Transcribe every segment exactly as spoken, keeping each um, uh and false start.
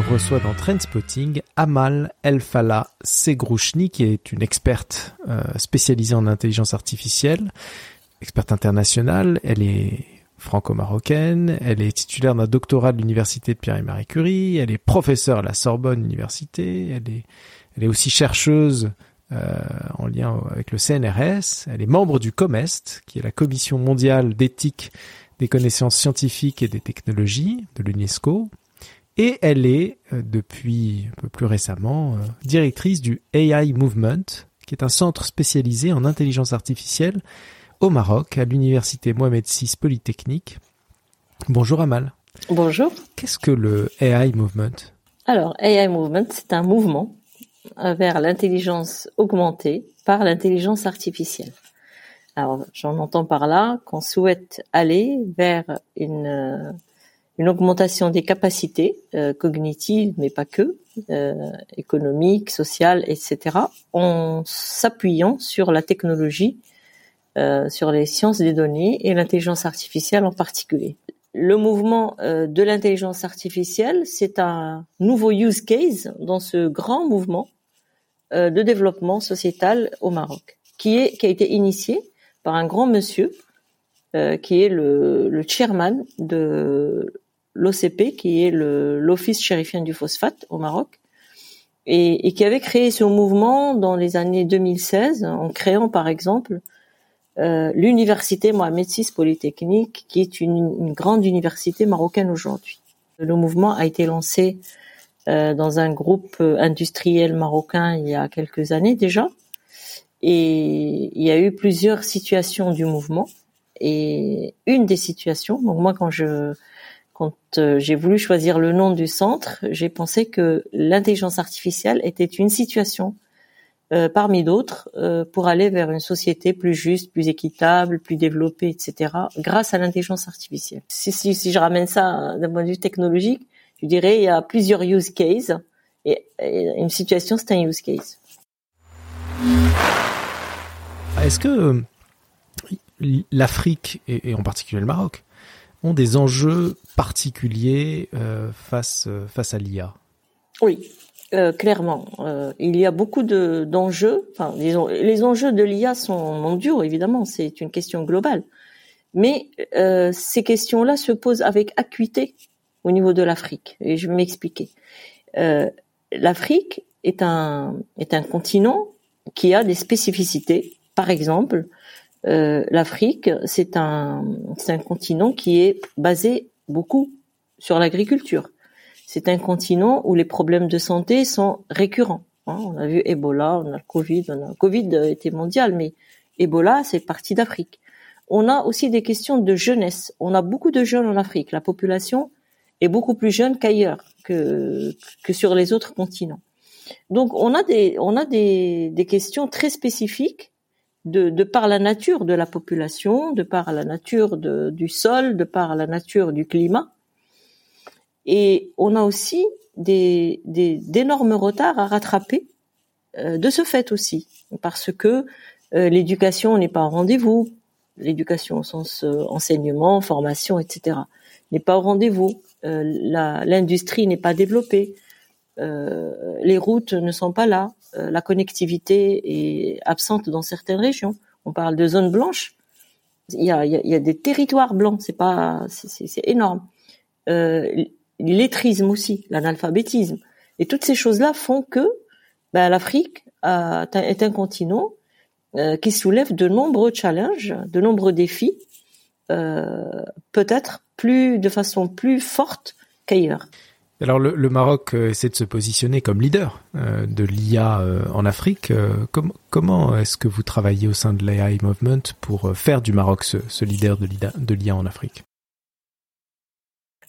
reçoit dans Trendspotting Amal El Fallah Seghrouchni, qui est une experte euh, spécialisée en intelligence artificielle, experte internationale. Elle est franco-marocaine, elle est titulaire d'un doctorat de l'université de Pierre et Marie Curie, elle est professeure à la Sorbonne Université, elle est, elle est aussi chercheuse euh, en lien avec le C N R S, elle est membre du Comest, qui est la Commission mondiale d'éthique des connaissances scientifiques et des technologies de l'UNESCO, et elle est, euh, depuis un peu plus récemment, euh, directrice du A I Movement, qui est un centre spécialisé en intelligence artificielle au Maroc, à l'université Mohamed six Polytechnique. Bonjour Amal. Bonjour. Qu'est-ce que le A I Movement ? Alors, A I Movement, c'est un mouvement vers l'intelligence augmentée par l'intelligence artificielle. Alors, j'en entends par là qu'on souhaite aller vers une, une augmentation des capacités euh, cognitives, mais pas que, euh, économiques, sociales, et cetera, en s'appuyant sur la technologie, Euh, sur les sciences des données et l'intelligence artificielle en particulier. Le mouvement euh, de l'intelligence artificielle, c'est un nouveau use case dans ce grand mouvement euh, de développement sociétal au Maroc, qui est qui a été initié par un grand monsieur euh, qui est le, le chairman de l'O C P, qui est le, l'Office chérifien du Phosphate au Maroc, et, et qui avait créé ce mouvement dans les années deux mille seize en créant par exemple Euh, l'université Mohamed six Polytechnique, qui est une, une grande université marocaine aujourd'hui. Le mouvement a été lancé euh, dans un groupe industriel marocain il y a quelques années déjà, et il y a eu plusieurs situations du mouvement, et une des situations, donc moi quand je quand euh, j'ai voulu choisir le nom du centre, j'ai pensé que l'intelligence artificielle était une situation Euh, parmi d'autres, euh, pour aller vers une société plus juste, plus équitable, plus développée, et cetera, grâce à l'intelligence artificielle. Si, si, si je ramène ça d'un point de vue technologique, je dirais il y a plusieurs use cases, et, et une situation, c'est un use case. Est-ce que l'Afrique, et, et en particulier le Maroc, ont des enjeux particuliers euh, face, face à l'I A ? Oui. Euh, clairement, euh, il y a beaucoup de, d'enjeux. Enfin, disons, les enjeux de l'I A sont mondiaux, évidemment, c'est une question globale. Mais euh, ces questions-là se posent avec acuité au niveau de l'Afrique. Et je vais m'expliquer. Euh, L'Afrique est un est un continent qui a des spécificités. Par exemple, euh, l'Afrique, c'est un c'est un continent qui est basé beaucoup sur l'agriculture. C'est un continent où les problèmes de santé sont récurrents. On a vu Ebola, on a le Covid, on a le Covid était mondial, mais Ebola, c'est partie d'Afrique. On a aussi des questions de jeunesse. On a beaucoup de jeunes en Afrique. La population est beaucoup plus jeune qu'ailleurs, que, que sur les autres continents. Donc, on a des, on a des, des questions très spécifiques de, de par la nature de la population, de par la nature de, du sol, de par la nature du climat. Et on a aussi des, des, d'énormes retards à rattraper euh, de ce fait aussi, parce que euh, l'éducation n'est pas au rendez-vous, l'éducation au sens euh, enseignement, formation, et cetera n'est pas au rendez-vous, euh, la, l'industrie n'est pas développée, euh, les routes ne sont pas là, euh, la connectivité est absente dans certaines régions. On parle de zones blanches, il y a, il y a, il y a des territoires blancs, c'est pas, c'est, c'est, c'est énorme. Euh, L'illettrisme aussi, l'analphabétisme. Et toutes ces choses-là font que ben, l'Afrique a, est un continent euh, qui soulève de nombreux challenges, de nombreux défis, euh, peut-être plus, de façon plus forte qu'ailleurs. Alors le, le Maroc essaie de se positionner comme leader euh, de l'I A euh, en Afrique. Euh, com- comment est-ce que vous travaillez au sein de l'A I Movement pour faire du Maroc ce, ce leader de l'I A, de l'I A en Afrique ?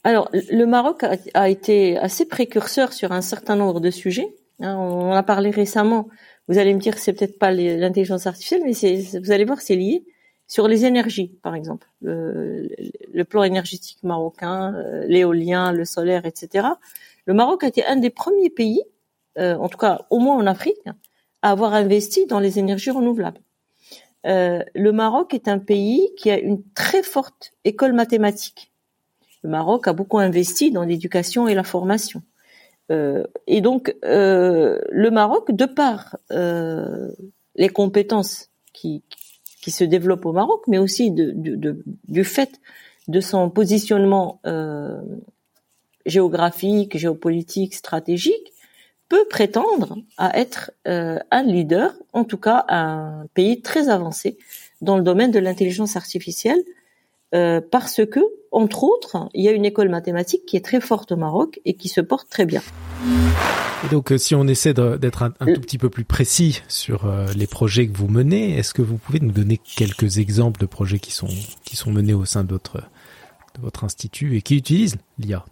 Alors, le Maroc a, a été assez précurseur sur un certain nombre de sujets. Hein, on en a parlé récemment. Vous allez me dire que c'est peut-être pas les, l'intelligence artificielle, mais c'est, vous allez voir, c'est lié sur les énergies, par exemple. Le, le plan énergétique marocain, l'éolien, le solaire, et cetera. Le Maroc a été un des premiers pays, euh, en tout cas au moins en Afrique, à avoir investi dans les énergies renouvelables. Euh, le Maroc est un pays qui a une très forte école mathématique. Le Maroc a beaucoup investi dans l'éducation et la formation. Euh, et donc, euh, le Maroc, de par euh, les compétences qui, qui se développent au Maroc, mais aussi de, de, de, du fait de son positionnement euh, géographique, géopolitique, stratégique, peut prétendre à être euh, un leader, en tout cas un pays très avancé dans le domaine de l'intelligence artificielle, euh, parce que, entre autres, il y a une école mathématique qui est très forte au Maroc et qui se porte très bien. Et donc, si on essaie de, d'être un, un tout petit peu plus précis sur euh, les projets que vous menez, est-ce que vous pouvez nous donner quelques exemples de projets qui sont, qui sont menés au sein de votre, de votre institut et qui utilisent l'I A ?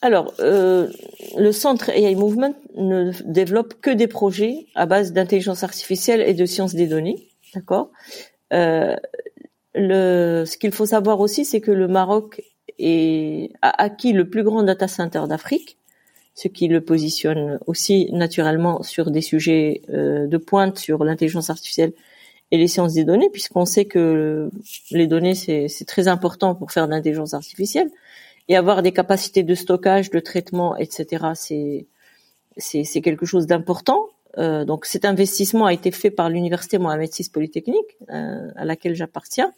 Alors, euh, le Centre A I Movement ne développe que des projets à base d'intelligence artificielle et de sciences des données, d'accord ? Euh, le, ce qu'il faut savoir aussi, c'est que le Maroc est, a acquis le plus grand data center d'Afrique, ce qui le positionne aussi naturellement sur des sujets euh, de pointe sur l'intelligence artificielle et les sciences des données, puisqu'on sait que les données, c'est, c'est très important pour faire de l'intelligence artificielle. Et avoir des capacités de stockage, de traitement, et cetera, c'est c'est, c'est quelque chose d'important. Euh, donc, cet investissement a été fait par l'université Mohamed six Polytechnique, euh, à laquelle j'appartiens.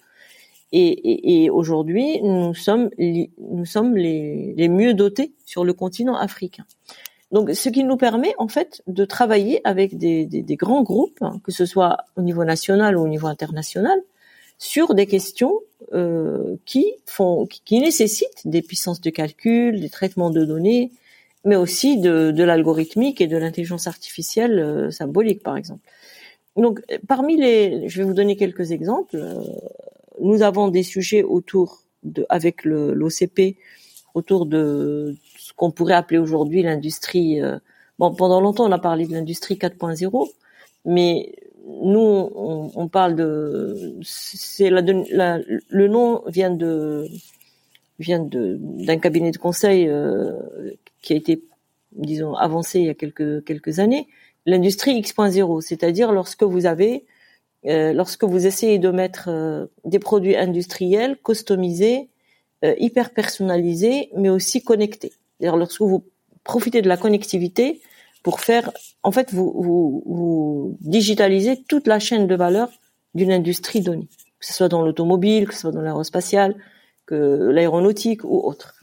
Et, et, et aujourd'hui, nous sommes li, nous sommes les les mieux dotés sur le continent africain. Donc, ce qui nous permet en fait de travailler avec des des, des grands groupes, hein, que ce soit au niveau national ou au niveau international, sur des questions euh, qui font, qui nécessitent des puissances de calcul, des traitements de données, mais aussi de, de l'algorithmique et de l'intelligence artificielle euh, symbolique, par exemple. Donc, parmi les, je vais vous donner quelques exemples. Nous avons des sujets autour de, avec le, l'O C P, autour de ce qu'on pourrait appeler aujourd'hui l'industrie. Euh, bon, pendant longtemps, on a parlé de l'industrie quatre point zéro, mais nous, on, on parle de, c'est la, la, le nom vient de, vient de, d'un cabinet de conseil euh, qui a été, disons, avancé il y a quelques quelques années. L'industrie X point zéro, c'est-à-dire lorsque vous avez, euh, lorsque vous essayez de mettre euh, des produits industriels customisés, euh, hyper personnalisés, mais aussi connectés. C'est-à-dire lorsque vous profitez de la connectivité pour faire, en fait, vous, vous, vous digitalisez toute la chaîne de valeur d'une industrie donnée, que ce soit dans l'automobile, que ce soit dans l'aérospatiale, que l'aéronautique ou autre.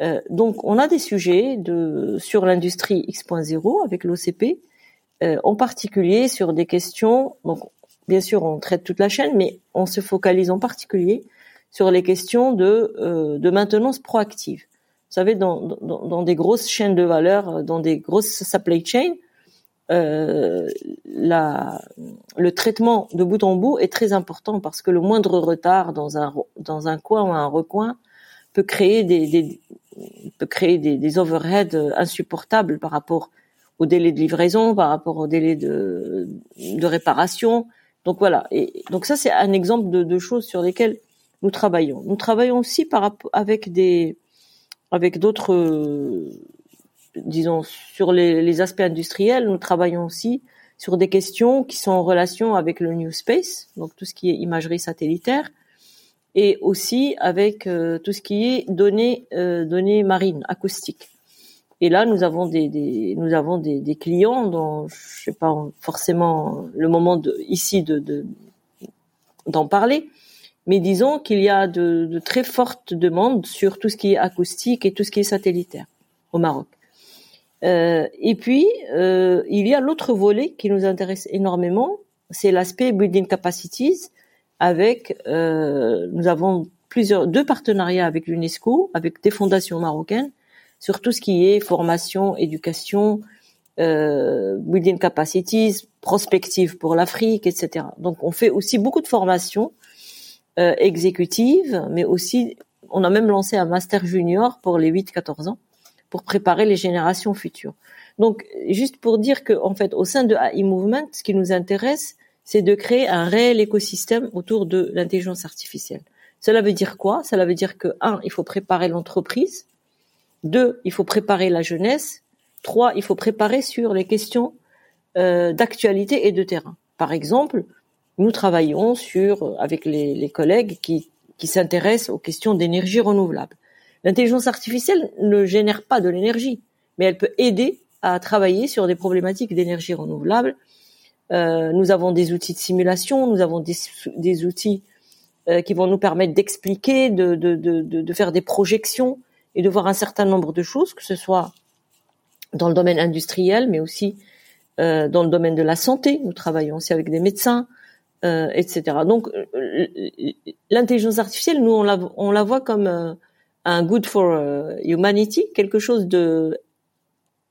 Euh, donc, on a des sujets de sur l'industrie X point zéro avec l'O C P, euh, en particulier sur des questions. Donc, bien sûr, on traite toute la chaîne, mais on se focalise en particulier sur les questions de euh, de maintenance proactive. Vous savez, dans, dans, dans des grosses chaînes de valeur, dans des grosses supply chains, euh, la, le traitement de bout en bout est très important parce que le moindre retard dans un dans un coin ou un recoin peut créer des, des peut créer des, des overheads insupportables par rapport au délai de livraison, par rapport au délai de de réparation. Donc voilà. Et donc ça, c'est un exemple de, de choses sur lesquelles nous travaillons. Nous travaillons aussi par avec des Avec d'autres, euh, disons, sur les, les aspects industriels, nous travaillons aussi sur des questions qui sont en relation avec le New Space, donc tout ce qui est imagerie satellitaire, et aussi avec euh, tout ce qui est données, euh, données marines, acoustiques. Et là, nous avons des, des nous avons des, des clients dont je sais pas forcément le moment de, ici de, de d'en parler. Mais disons qu'il y a de, de très fortes demandes sur tout ce qui est acoustique et tout ce qui est satellitaire au Maroc. Euh, et puis, euh, il y a l'autre volet qui nous intéresse énormément, c'est l'aspect building capacities. Avec, euh, nous avons plusieurs deux partenariats avec l'UNESCO, avec des fondations marocaines, sur tout ce qui est formation, éducation, euh, building capacities, prospective pour l'Afrique, et cetera. Donc, on fait aussi beaucoup de formations Euh, exécutive, mais aussi on a même lancé un master junior pour les huit à quatorze ans pour préparer les générations futures. Donc, juste pour dire que en fait, au sein de A I Movement, ce qui nous intéresse, c'est de créer un réel écosystème autour de l'intelligence artificielle. Cela veut dire quoi ? Cela veut dire que un, il faut préparer l'entreprise. Deux, il faut préparer la jeunesse. Trois, il faut préparer sur les questions euh, d'actualité et de terrain. Par exemple, nous travaillons sur, avec les, les collègues qui, qui s'intéressent aux questions d'énergie renouvelable. L'intelligence artificielle ne génère pas de l'énergie, mais elle peut aider à travailler sur des problématiques d'énergie renouvelable. Euh, nous avons des outils de simulation, nous avons des, des outils euh, qui vont nous permettre d'expliquer, de, de, de, de faire des projections et de voir un certain nombre de choses, que ce soit dans le domaine industriel, mais aussi euh, dans le domaine de la santé. Nous travaillons aussi avec des médecins, euh, et cetera. Donc, euh, l'intelligence artificielle, nous, on la, on la voit comme euh, un good for euh, humanity, quelque chose de...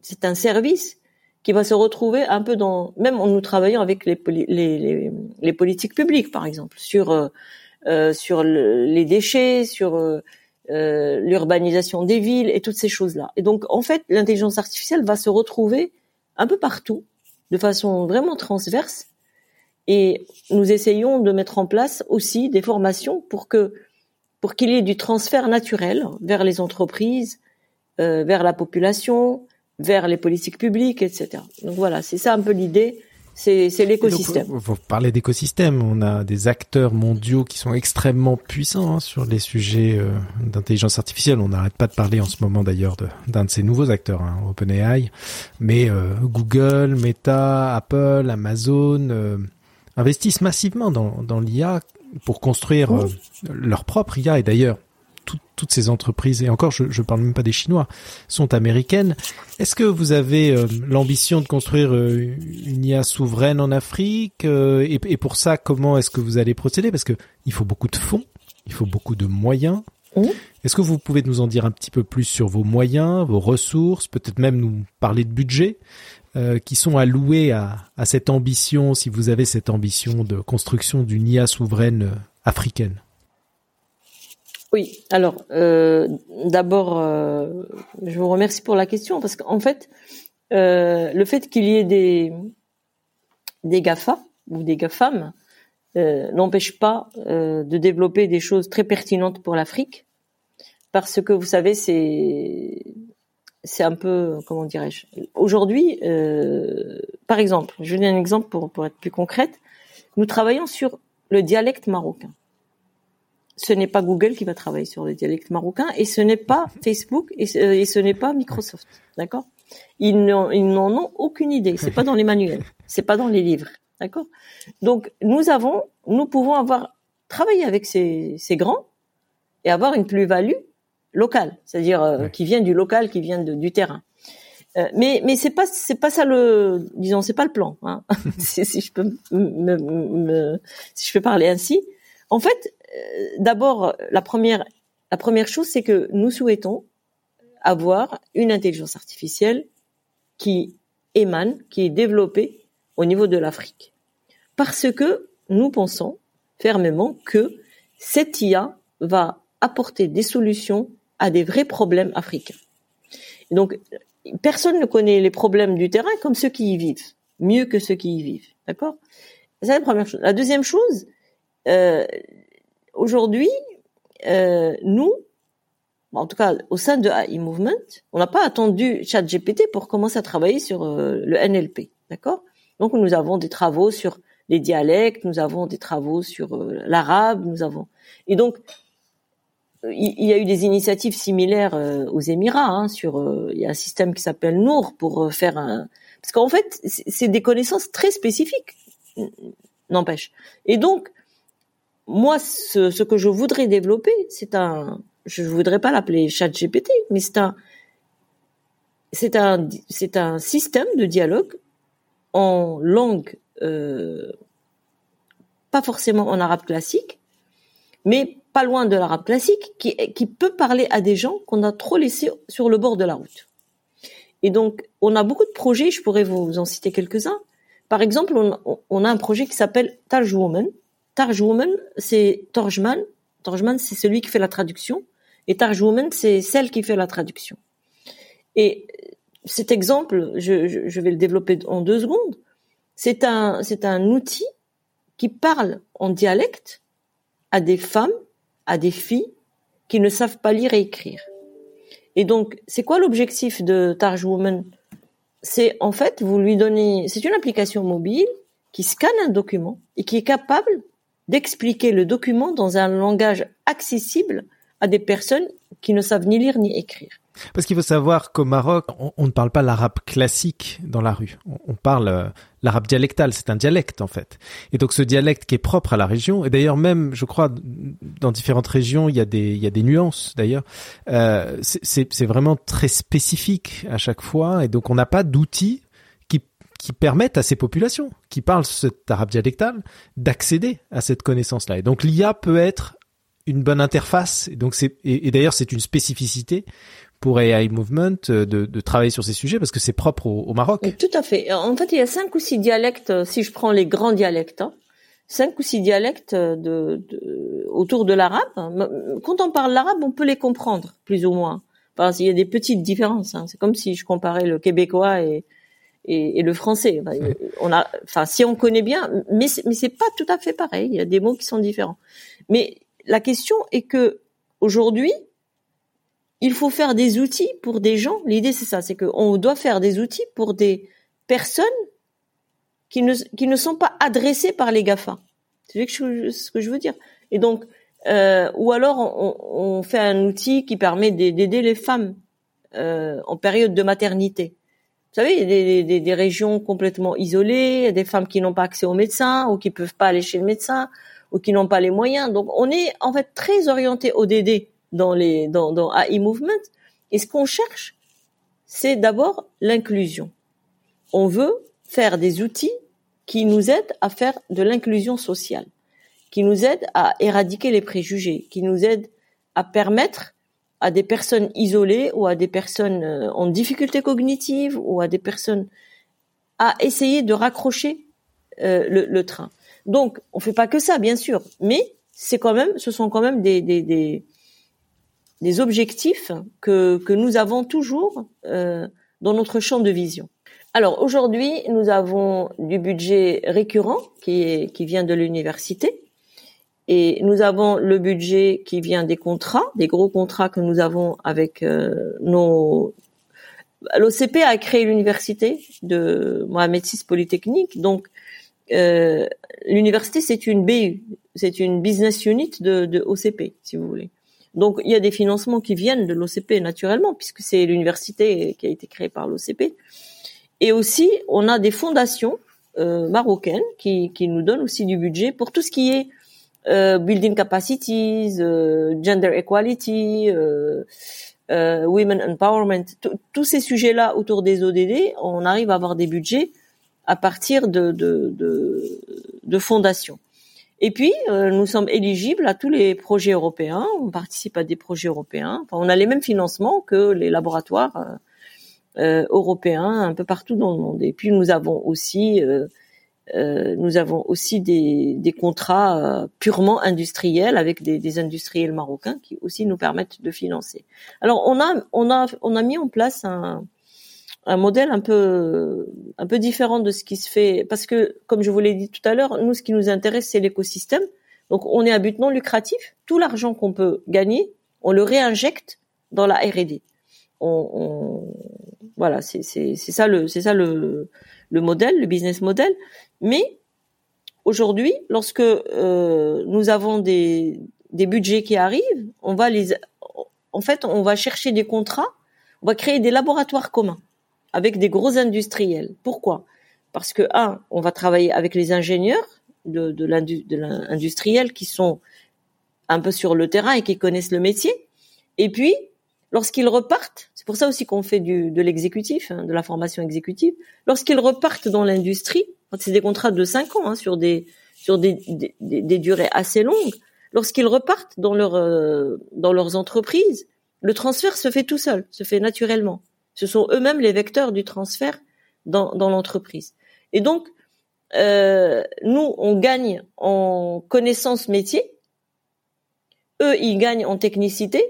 C'est un service qui va se retrouver un peu dans... Même en nous travaillant avec les, poli- les, les, les politiques publiques, par exemple, sur, euh, sur le, les déchets, sur... Euh, Euh, l'urbanisation des villes et toutes ces choses-là. Et donc, en fait, l'intelligence artificielle va se retrouver un peu partout, de façon vraiment transverse. Et nous essayons de mettre en place aussi des formations pour que, pour qu'il y ait du transfert naturel vers les entreprises, euh, vers la population, vers les politiques publiques, et cetera. Donc voilà, c'est ça un peu l'idée. C'est, c'est l'écosystème. Donc, vous parlez d'écosystème. On a des acteurs mondiaux qui sont extrêmement puissants hein, sur les sujets euh, d'intelligence artificielle. On n'arrête pas de parler en ce moment d'ailleurs de, d'un de ces nouveaux acteurs, hein, OpenAI, mais euh, Google, Meta, Apple, Amazon euh, investissent massivement dans, dans l'I A pour construire euh, leur propre I A. Et d'ailleurs, tout, toutes ces entreprises, et encore, je ne parle même pas des Chinois, sont américaines. Est-ce que vous avez euh, l'ambition de construire euh, une I A souveraine en Afrique euh, et, et pour ça, comment est-ce que vous allez procéder? Parce que il faut beaucoup de fonds, il faut beaucoup de moyens. Mmh. Est-ce que vous pouvez nous en dire un petit peu plus sur vos moyens, vos ressources, peut-être même nous parler de budget euh, qui sont alloués à, à cette ambition, si vous avez cette ambition de construction d'une I A souveraine africaine? Oui, alors euh, d'abord, euh, je vous remercie pour la question parce qu'en fait, euh, le fait qu'il y ait des des GAFA ou des GAFAM euh, n'empêche pas euh, de développer des choses très pertinentes pour l'Afrique parce que vous savez, c'est c'est un peu, comment dirais-je, aujourd'hui, euh, par exemple, je donne un exemple pour pour être plus concrète, nous travaillons sur le dialecte marocain. Ce n'est pas Google qui va travailler sur le dialecte marocain et ce n'est pas Facebook et ce, et ce n'est pas Microsoft, d'accord ? Ils n'en, ils n'en ont aucune idée. C'est pas dans les manuels, c'est pas dans les livres, d'accord ? Donc nous avons, nous pouvons avoir travaillé avec ces, ces grands et avoir une plus-value locale, c'est-à-dire euh, oui. qui vient du local, qui vient de, du terrain. Euh, mais mais c'est pas c'est pas ça le, disons c'est pas le plan. Hein. si, si je peux me, me, me, si je peux parler ainsi, en fait. D'abord, la première, la première chose, c'est que nous souhaitons avoir une intelligence artificielle qui émane, qui est développée au niveau de l'Afrique. Parce que nous pensons fermement que cette I A va apporter des solutions à des vrais problèmes africains. Donc, personne ne connaît les problèmes du terrain comme ceux qui y vivent, mieux que ceux qui y vivent. D'accord ? C'est la première chose. La deuxième chose, euh, Aujourd'hui, euh, nous, en tout cas au sein de A I Movement, on n'a pas attendu ChatGPT pour commencer à travailler sur euh, le N L P, d'accord ? Donc nous avons des travaux sur les dialectes, nous avons des travaux sur euh, l'arabe, nous avons. Et donc il y a eu des initiatives similaires euh, aux Émirats, hein, sur euh, il y a un système qui s'appelle Nour pour euh, faire un, parce qu'en fait c'est des connaissances très spécifiques, n'empêche. Et donc moi, ce, ce que je voudrais développer, c'est un, je voudrais pas l'appeler ChatGPT, mais c'est un, c'est un, c'est un système de dialogue en langue, euh, pas forcément en arabe classique, mais pas loin de l'arabe classique, qui, qui peut parler à des gens qu'on a trop laissés sur le bord de la route. Et donc, on a beaucoup de projets, je pourrais vous en citer quelques-uns. Par exemple, on, on a un projet qui s'appelle Tajwomen. Targoumane, c'est Targoumane. Targoumane, c'est celui qui fait la traduction. Et Targoumane, c'est celle qui fait la traduction. Et cet exemple, je, je, je vais le développer en deux secondes. C'est un, c'est un outil qui parle en dialecte à des femmes, à des filles qui ne savent pas lire et écrire. Et donc, c'est quoi l'objectif de Targoumane ? C'est, en fait, vous lui donnez, c'est une application mobile qui scanne un document et qui est capable d'expliquer le document dans un langage accessible à des personnes qui ne savent ni lire ni écrire. Parce qu'il faut savoir qu'au Maroc, on, on ne parle pas l'arabe classique dans la rue. On, on parle euh, l'arabe dialectal, c'est un dialecte en fait. Et donc ce dialecte qui est propre à la région, et d'ailleurs même, je crois, dans différentes régions, il y a des, il y a des nuances d'ailleurs. Euh, c'est, c'est, c'est vraiment très spécifique à chaque fois, et donc on n'a pas d'outils qui, qui permettent à ces populations qui parlent cet arabe dialectal d'accéder à cette connaissance-là. Et donc l'I A peut être une bonne interface, et donc c'est, et, et d'ailleurs c'est une spécificité pour A I Movement, de, de travailler sur ces sujets parce que c'est propre au, au Maroc. Et tout à fait. En fait, il y a cinq ou six dialectes, si je prends les grands dialectes, hein, cinq ou six dialectes de, de, autour de l'arabe. Quand on parle l'arabe, on peut les comprendre, plus ou moins. Parce qu'il y a des petites différences. Hein. C'est comme si je comparais le québécois et, et, et le français. Enfin, oui. on a, enfin, si on connaît bien, mais, mais c'est pas tout à fait pareil. Il y a des mots qui sont différents. Mais la question est que, aujourd'hui, il faut faire des outils pour des gens. L'idée, c'est ça, c'est qu'on doit faire des outils pour des personnes qui ne, qui ne sont pas adressées par les GAFA. C'est ce que je veux dire. Et donc, euh, ou alors, on, on fait un outil qui permet d'aider les femmes euh, en période de maternité. Vous savez, il y a des, des, des régions complètement isolées, des femmes qui n'ont pas accès aux médecins ou qui peuvent pas aller chez le médecin ou qui n'ont pas les moyens. Donc, on est en fait très orienté O D D. Dans les, dans, dans A I Movement. Et ce qu'on cherche, c'est d'abord l'inclusion. On veut faire des outils qui nous aident à faire de l'inclusion sociale, qui nous aident à éradiquer les préjugés, qui nous aident à permettre à des personnes isolées ou à des personnes en difficulté cognitive ou à des personnes à essayer de raccrocher euh, le, le train. Donc, on fait pas que ça, bien sûr, mais c'est quand même, ce sont quand même des, des, des, des objectifs que que nous avons toujours euh, dans notre champ de vision. Alors aujourd'hui, nous avons du budget récurrent qui est qui vient de l'université et nous avons le budget qui vient des contrats, des gros contrats que nous avons avec euh, nos l'O C P a créé l'université de Mohamed six Polytechnique, donc euh, l'université c'est une B U, c'est une business unit de de O C P si vous voulez. Donc, il y a des financements qui viennent de l'O C P, naturellement, puisque c'est l'université qui a été créée par l'O C P. Et aussi, on a des fondations euh, marocaines qui, qui nous donnent aussi du budget pour tout ce qui est euh, building capacities, euh, gender equality, euh, euh, women empowerment. Tous ces sujets-là autour des O D D, on arrive à avoir des budgets à partir de, de, de, de fondations. Et puis, euh, nous sommes éligibles à tous les projets européens. On participe à des projets européens. Enfin, on a les mêmes financements que les laboratoires euh, européens un peu partout dans le monde. Et puis, nous avons aussi, euh, euh, nous avons aussi des, des contrats euh, purement industriels avec des, des industriels marocains qui aussi nous permettent de financer. Alors, on a, on a, on a mis en place un, un modèle un peu un peu différent de ce qui se fait parce que comme je vous l'ai dit tout à l'heure, nous ce qui nous intéresse c'est l'écosystème. Donc on est à but non lucratif, tout l'argent qu'on peut gagner, on le réinjecte dans la R et D. On, on voilà, c'est c'est c'est ça le c'est ça le le modèle, le business model, mais aujourd'hui, lorsque euh, nous avons des des budgets qui arrivent, on va les en fait, on va chercher des contrats, on va créer des laboratoires communs avec des gros industriels. Pourquoi ? Parce que, un, on va travailler avec les ingénieurs de, de, l'indu, de l'industriel qui sont un peu sur le terrain et qui connaissent le métier. Et puis, lorsqu'ils repartent, c'est pour ça aussi qu'on fait du, de l'exécutif, hein, de la formation exécutive, lorsqu'ils repartent dans l'industrie, c'est des contrats de cinq ans hein, sur, des, sur des, des, des durées assez longues, lorsqu'ils repartent dans, leur, euh, dans leurs entreprises, le transfert se fait tout seul, se fait naturellement. Ce sont eux-mêmes les vecteurs du transfert dans, dans l'entreprise. Et donc, euh, nous, on gagne en connaissance métier, eux, ils gagnent en technicité,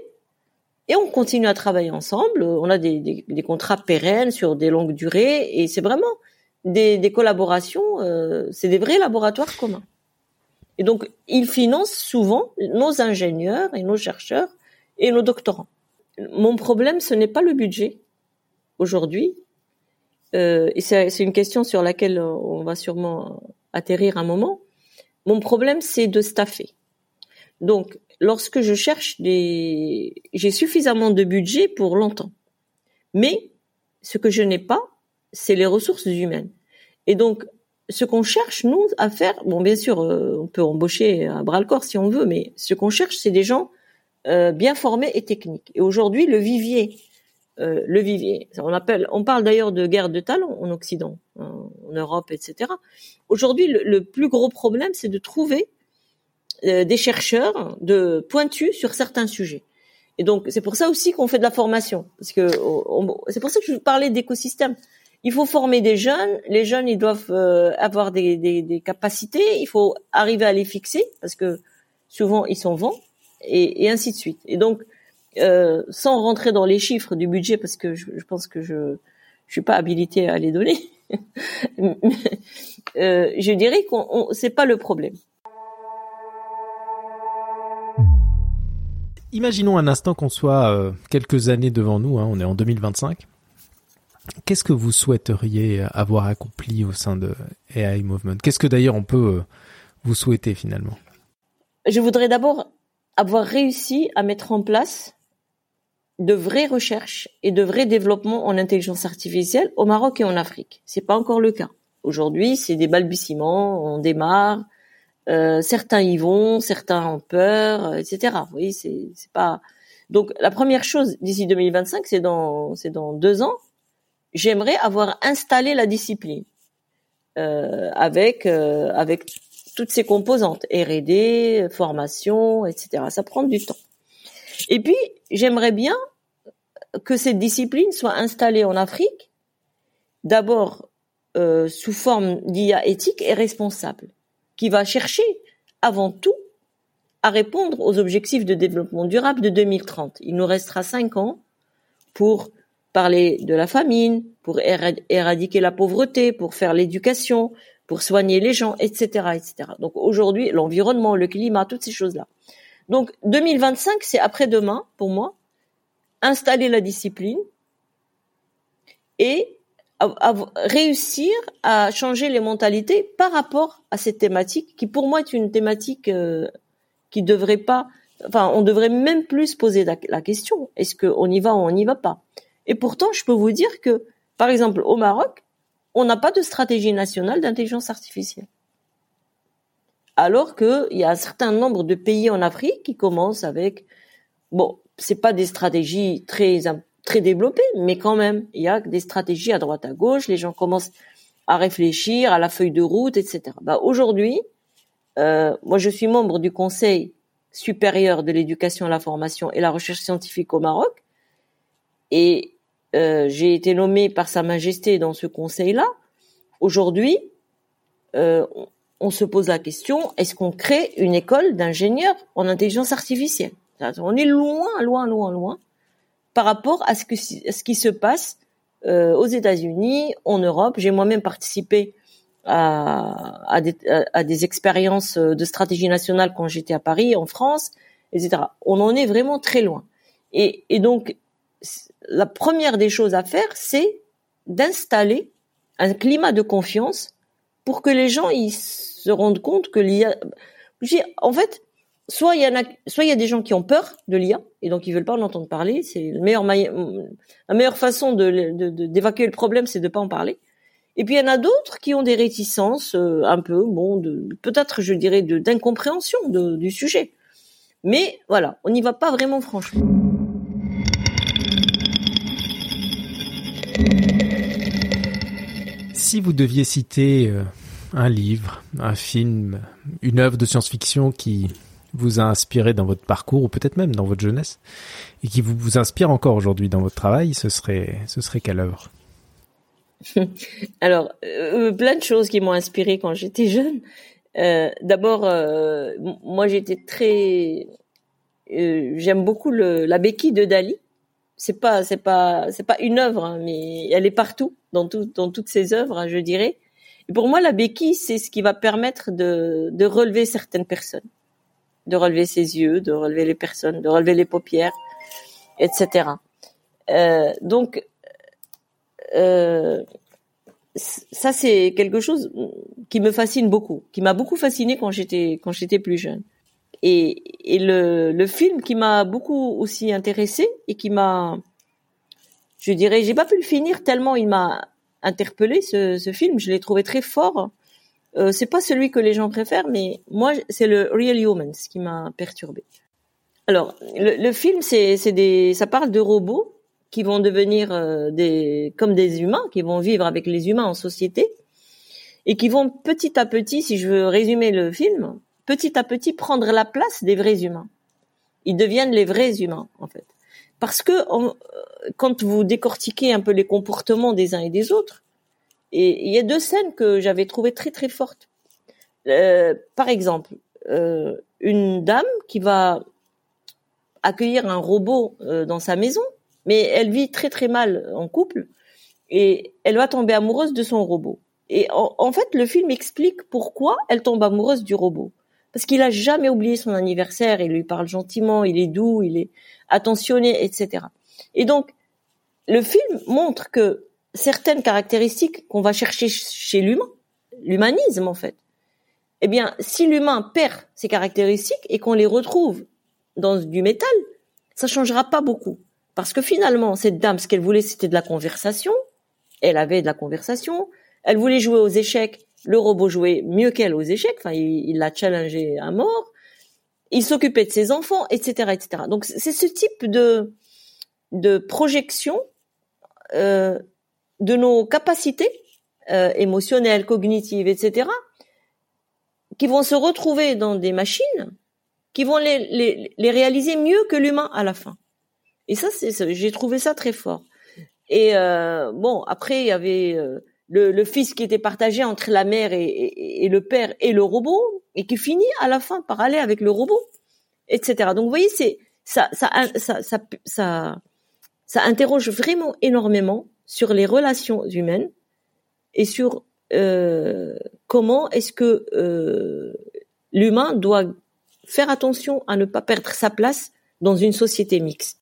et on continue à travailler ensemble. On a des, des, des contrats pérennes sur des longues durées, et c'est vraiment des, des collaborations, euh, c'est des vrais laboratoires communs. Et donc, ils financent souvent nos ingénieurs et nos chercheurs et nos doctorants. Mon problème, ce n'est pas le budget. Aujourd'hui, euh, et c'est, c'est une question sur laquelle on va sûrement atterrir un moment, mon problème, c'est de staffer. Donc, lorsque je cherche des... J'ai suffisamment de budget pour longtemps. Mais ce que je n'ai pas, c'est les ressources humaines. Et donc, ce qu'on cherche, nous, à faire... Bon, bien sûr, euh, on peut embaucher à bras-le-corps si on veut, mais ce qu'on cherche, c'est des gens euh, bien formés et techniques. Et aujourd'hui, le vivier... Euh, le vivier, on appelle, on parle d'ailleurs de guerre de talents en Occident, en, en Europe, et cetera. Aujourd'hui, le, le plus gros problème, c'est de trouver euh, des chercheurs de pointus sur certains sujets. Et donc, c'est pour ça aussi qu'on fait de la formation, parce que on, c'est pour ça que je vous parlais d'écosystème. Il faut former des jeunes. Les jeunes, ils doivent euh, avoir des, des, des capacités. Il faut arriver à les fixer, parce que souvent ils s'en vont, et, et ainsi de suite. Et donc Euh, sans rentrer dans les chiffres du budget, parce que je, je pense que je je suis pas habilitée à les donner. Mais, euh, je dirais qu'on on, c'est pas le problème. Imaginons un instant qu'on soit euh, quelques années devant nous, hein, on est en deux mille vingt-cinq. Qu'est-ce que vous souhaiteriez avoir accompli au sein de A I Movement? Qu'est-ce que d'ailleurs on peut euh, vous souhaiter finalement? Je voudrais d'abord avoir réussi à mettre en place de vraies recherches et de vrais développements en intelligence artificielle au Maroc et en Afrique. C'est pas encore le cas. Aujourd'hui, c'est des balbutiements, on démarre, euh, certains y vont, certains ont peur, et cetera. Vous voyez, c'est, c'est pas... Donc, la première chose d'ici deux mille vingt-cinq, c'est dans, c'est dans deux ans, j'aimerais avoir installé la discipline, euh, avec, euh, avec toutes ces composantes, R et D, formation, et cetera. Ça prend du temps. Et puis, j'aimerais bien que cette discipline soit installée en Afrique, d'abord euh, sous forme d'I A éthique et responsable, qui va chercher avant tout à répondre aux objectifs de développement durable de deux mille trente. Il nous restera cinq ans pour parler de la famine, pour éradiquer la pauvreté, pour faire l'éducation, pour soigner les gens, et cetera, et cetera. Donc aujourd'hui, l'environnement, le climat, toutes ces choses-là. Donc deux mille vingt-cinq, c'est après-demain pour moi, installer la discipline et à, à réussir à changer les mentalités par rapport à cette thématique qui pour moi est une thématique euh, qui devrait pas, enfin on devrait même plus poser la, la question, est-ce qu'on y va ou on n'y va pas? Et pourtant, je peux vous dire que, par exemple, au Maroc, on n'a pas de stratégie nationale d'intelligence artificielle. Alors que il y a un certain nombre de pays en Afrique qui commencent avec, bon, c'est pas des stratégies très, très développées, mais quand même, il y a des stratégies à droite, à gauche, les gens commencent à réfléchir à la feuille de route, et cetera. Bah, aujourd'hui, euh, moi je suis membre du Conseil supérieur de l'éducation, la formation et la recherche scientifique au Maroc, et Euh, j'ai été nommée par Sa Majesté dans ce conseil-là. Aujourd'hui, euh, on se pose la question, est-ce qu'on crée une école d'ingénieurs en intelligence artificielle? On est loin, loin, loin, loin par rapport à ce, que, à ce qui se passe euh, aux États-Unis, en Europe. J'ai moi-même participé à, à, des, à, à des expériences de stratégie nationale quand j'étais à Paris, en France, et cetera. On en est vraiment très loin. Et, et donc, la première des choses à faire, c'est d'installer un climat de confiance pour que les gens ils se rendent compte que l'I A... En fait, soit il y en a, soit il y a des gens qui ont peur de l'I A et donc ils veulent pas en entendre parler. C'est le meilleur maille... la meilleure façon de, de, de, d'évacuer le problème, c'est de pas en parler. Et puis il y en a d'autres qui ont des réticences euh, un peu, bon, de, peut-être je dirais de, d'incompréhension de, du sujet. Mais voilà, on n'y va pas vraiment franchement. Si vous deviez citer un livre, un film, une œuvre de science-fiction qui vous a inspiré dans votre parcours ou peut-être même dans votre jeunesse et qui vous, vous inspire encore aujourd'hui dans votre travail, ce serait, ce serait quelle œuvre? Alors, euh, plein de choses qui m'ont inspirée quand j'étais jeune. Euh, d'abord, euh, moi j'étais très... Euh, j'aime beaucoup le, la béquille de Dali. C'est pas, c'est pas, c'est pas une œuvre, hein, mais elle est partout dans tout, dans toutes ses œuvres, hein, je dirais. Et pour moi, la béquille, c'est ce qui va permettre de, de relever certaines personnes, de relever ses yeux, de relever les personnes, de relever les paupières, et cetera. Euh, donc, euh, ça, c'est quelque chose qui me fascine beaucoup, qui m'a beaucoup fascinée quand j'étais, quand j'étais plus jeune. Et, et le, le film qui m'a beaucoup aussi intéressée et qui m'a, je dirais, j'ai pas pu le finir tellement il m'a interpellée, ce, ce film, je l'ai trouvé très fort. Euh, c'est pas celui que les gens préfèrent, mais moi, c'est le Real Humans qui m'a perturbée. Alors, le, le film, c'est, c'est des, ça parle de robots qui vont devenir euh, des, comme des humains, qui vont vivre avec les humains en société et qui vont petit à petit, si je veux résumer le film, petit à petit prendre la place des vrais humains. Ils deviennent les vrais humains, en fait. Parce que on, quand vous décortiquez un peu les comportements des uns et des autres, et il y a deux scènes que j'avais trouvées très très fortes. Euh, par exemple, euh, une dame qui va accueillir un robot euh, dans sa maison, mais elle vit très très mal en couple, et elle va tomber amoureuse de son robot. Et en, en fait, le film explique pourquoi elle tombe amoureuse du robot. Parce qu'il a jamais oublié son anniversaire, il lui parle gentiment, il est doux, il est attentionné, et cetera. Et donc, le film montre que certaines caractéristiques qu'on va chercher chez l'humain, l'humanisme en fait, eh bien, si l'humain perd ces caractéristiques et qu'on les retrouve dans du métal, ça changera pas beaucoup. Parce que finalement, cette dame, ce qu'elle voulait, c'était de la conversation. Elle avait de la conversation. Elle voulait jouer aux échecs. Le robot jouait mieux qu'elle aux échecs. Enfin, il, il l'a challengée à mort. Il s'occupait de ses enfants, et cetera, et cetera. Donc, c'est ce type de de projection euh, de nos capacités euh, émotionnelles, cognitives, et cetera, qui vont se retrouver dans des machines, qui vont les les, les réaliser mieux que l'humain à la fin. Et ça, c'est, j'ai trouvé ça très fort. Et euh, bon, après, il y avait euh, le, le fils qui était partagé entre la mère et, et, et le père et le robot, et qui finit à la fin par aller avec le robot, et cetera. Donc, vous voyez, c'est ça, ça, ça, ça, ça, ça interroge vraiment énormément sur les relations humaines et sur euh, comment est-ce que euh, l'humain doit faire attention à ne pas perdre sa place dans une société mixte.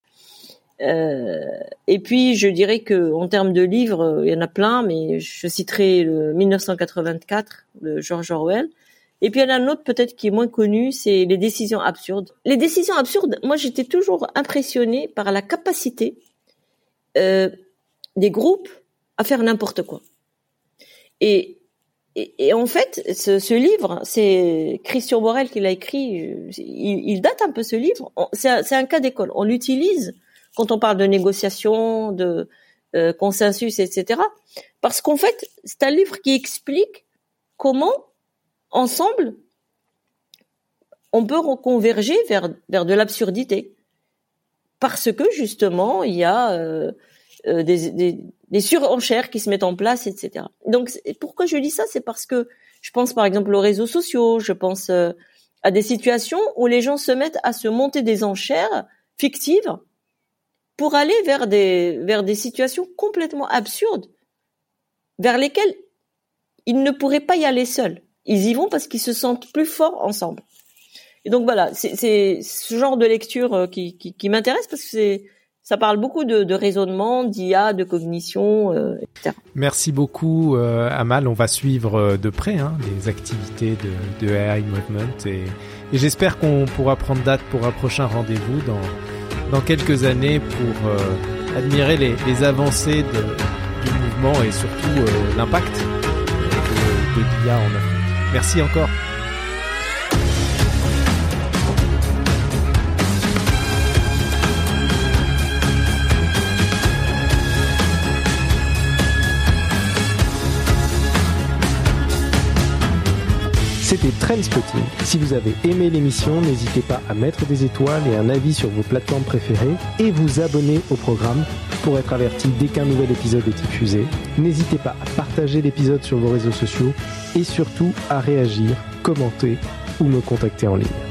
Euh, et puis je dirais que en termes de livres, il y en a plein, mais je citerai le dix-neuf cent quatre-vingt-quatre de George Orwell. Et puis il y en a un autre peut-être qui est moins connu, c'est Les décisions absurdes. Les décisions absurdes, moi j'étais toujours impressionnée par la capacité euh, des groupes à faire n'importe quoi. Et, et, et en fait, ce, ce livre, c'est Christian Borel qui l'a écrit. Il, il date un peu ce livre. C'est, c'est un cas d'école. On l'utilise quand on parle de négociation, de euh, consensus, et cetera. Parce qu'en fait, c'est un livre qui explique comment, ensemble, on peut reconverger vers, vers de l'absurdité. Parce que, justement, il y a euh, des, des, des surenchères qui se mettent en place, et cetera. Donc, pourquoi je dis ça ? C'est parce que je pense, par exemple, aux réseaux sociaux, je pense euh, à des situations où les gens se mettent à se monter des enchères fictives pour aller vers des, vers des situations complètement absurdes, vers lesquelles ils ne pourraient pas y aller seuls. Ils y vont parce qu'ils se sentent plus forts ensemble. Et donc voilà, c'est, c'est ce genre de lecture qui, qui, qui m'intéresse parce que c'est, ça parle beaucoup de, de raisonnement, d'I A, de cognition, euh, et cetera. Merci beaucoup, euh, Amal. On va suivre de près hein, les activités de, de A I Movement et, et j'espère qu'on pourra prendre date pour un prochain rendez-vous dans... dans quelques années pour euh, admirer les, les avancées de, du mouvement et surtout euh, l'impact de, de l'I A en Afrique. Merci encore. C'était Trendspotting. Si vous avez aimé l'émission, n'hésitez pas à mettre des étoiles et un avis sur vos plateformes préférées et vous abonner au programme pour être averti dès qu'un nouvel épisode est diffusé. N'hésitez pas à partager l'épisode sur vos réseaux sociaux et surtout à réagir, commenter ou me contacter en ligne.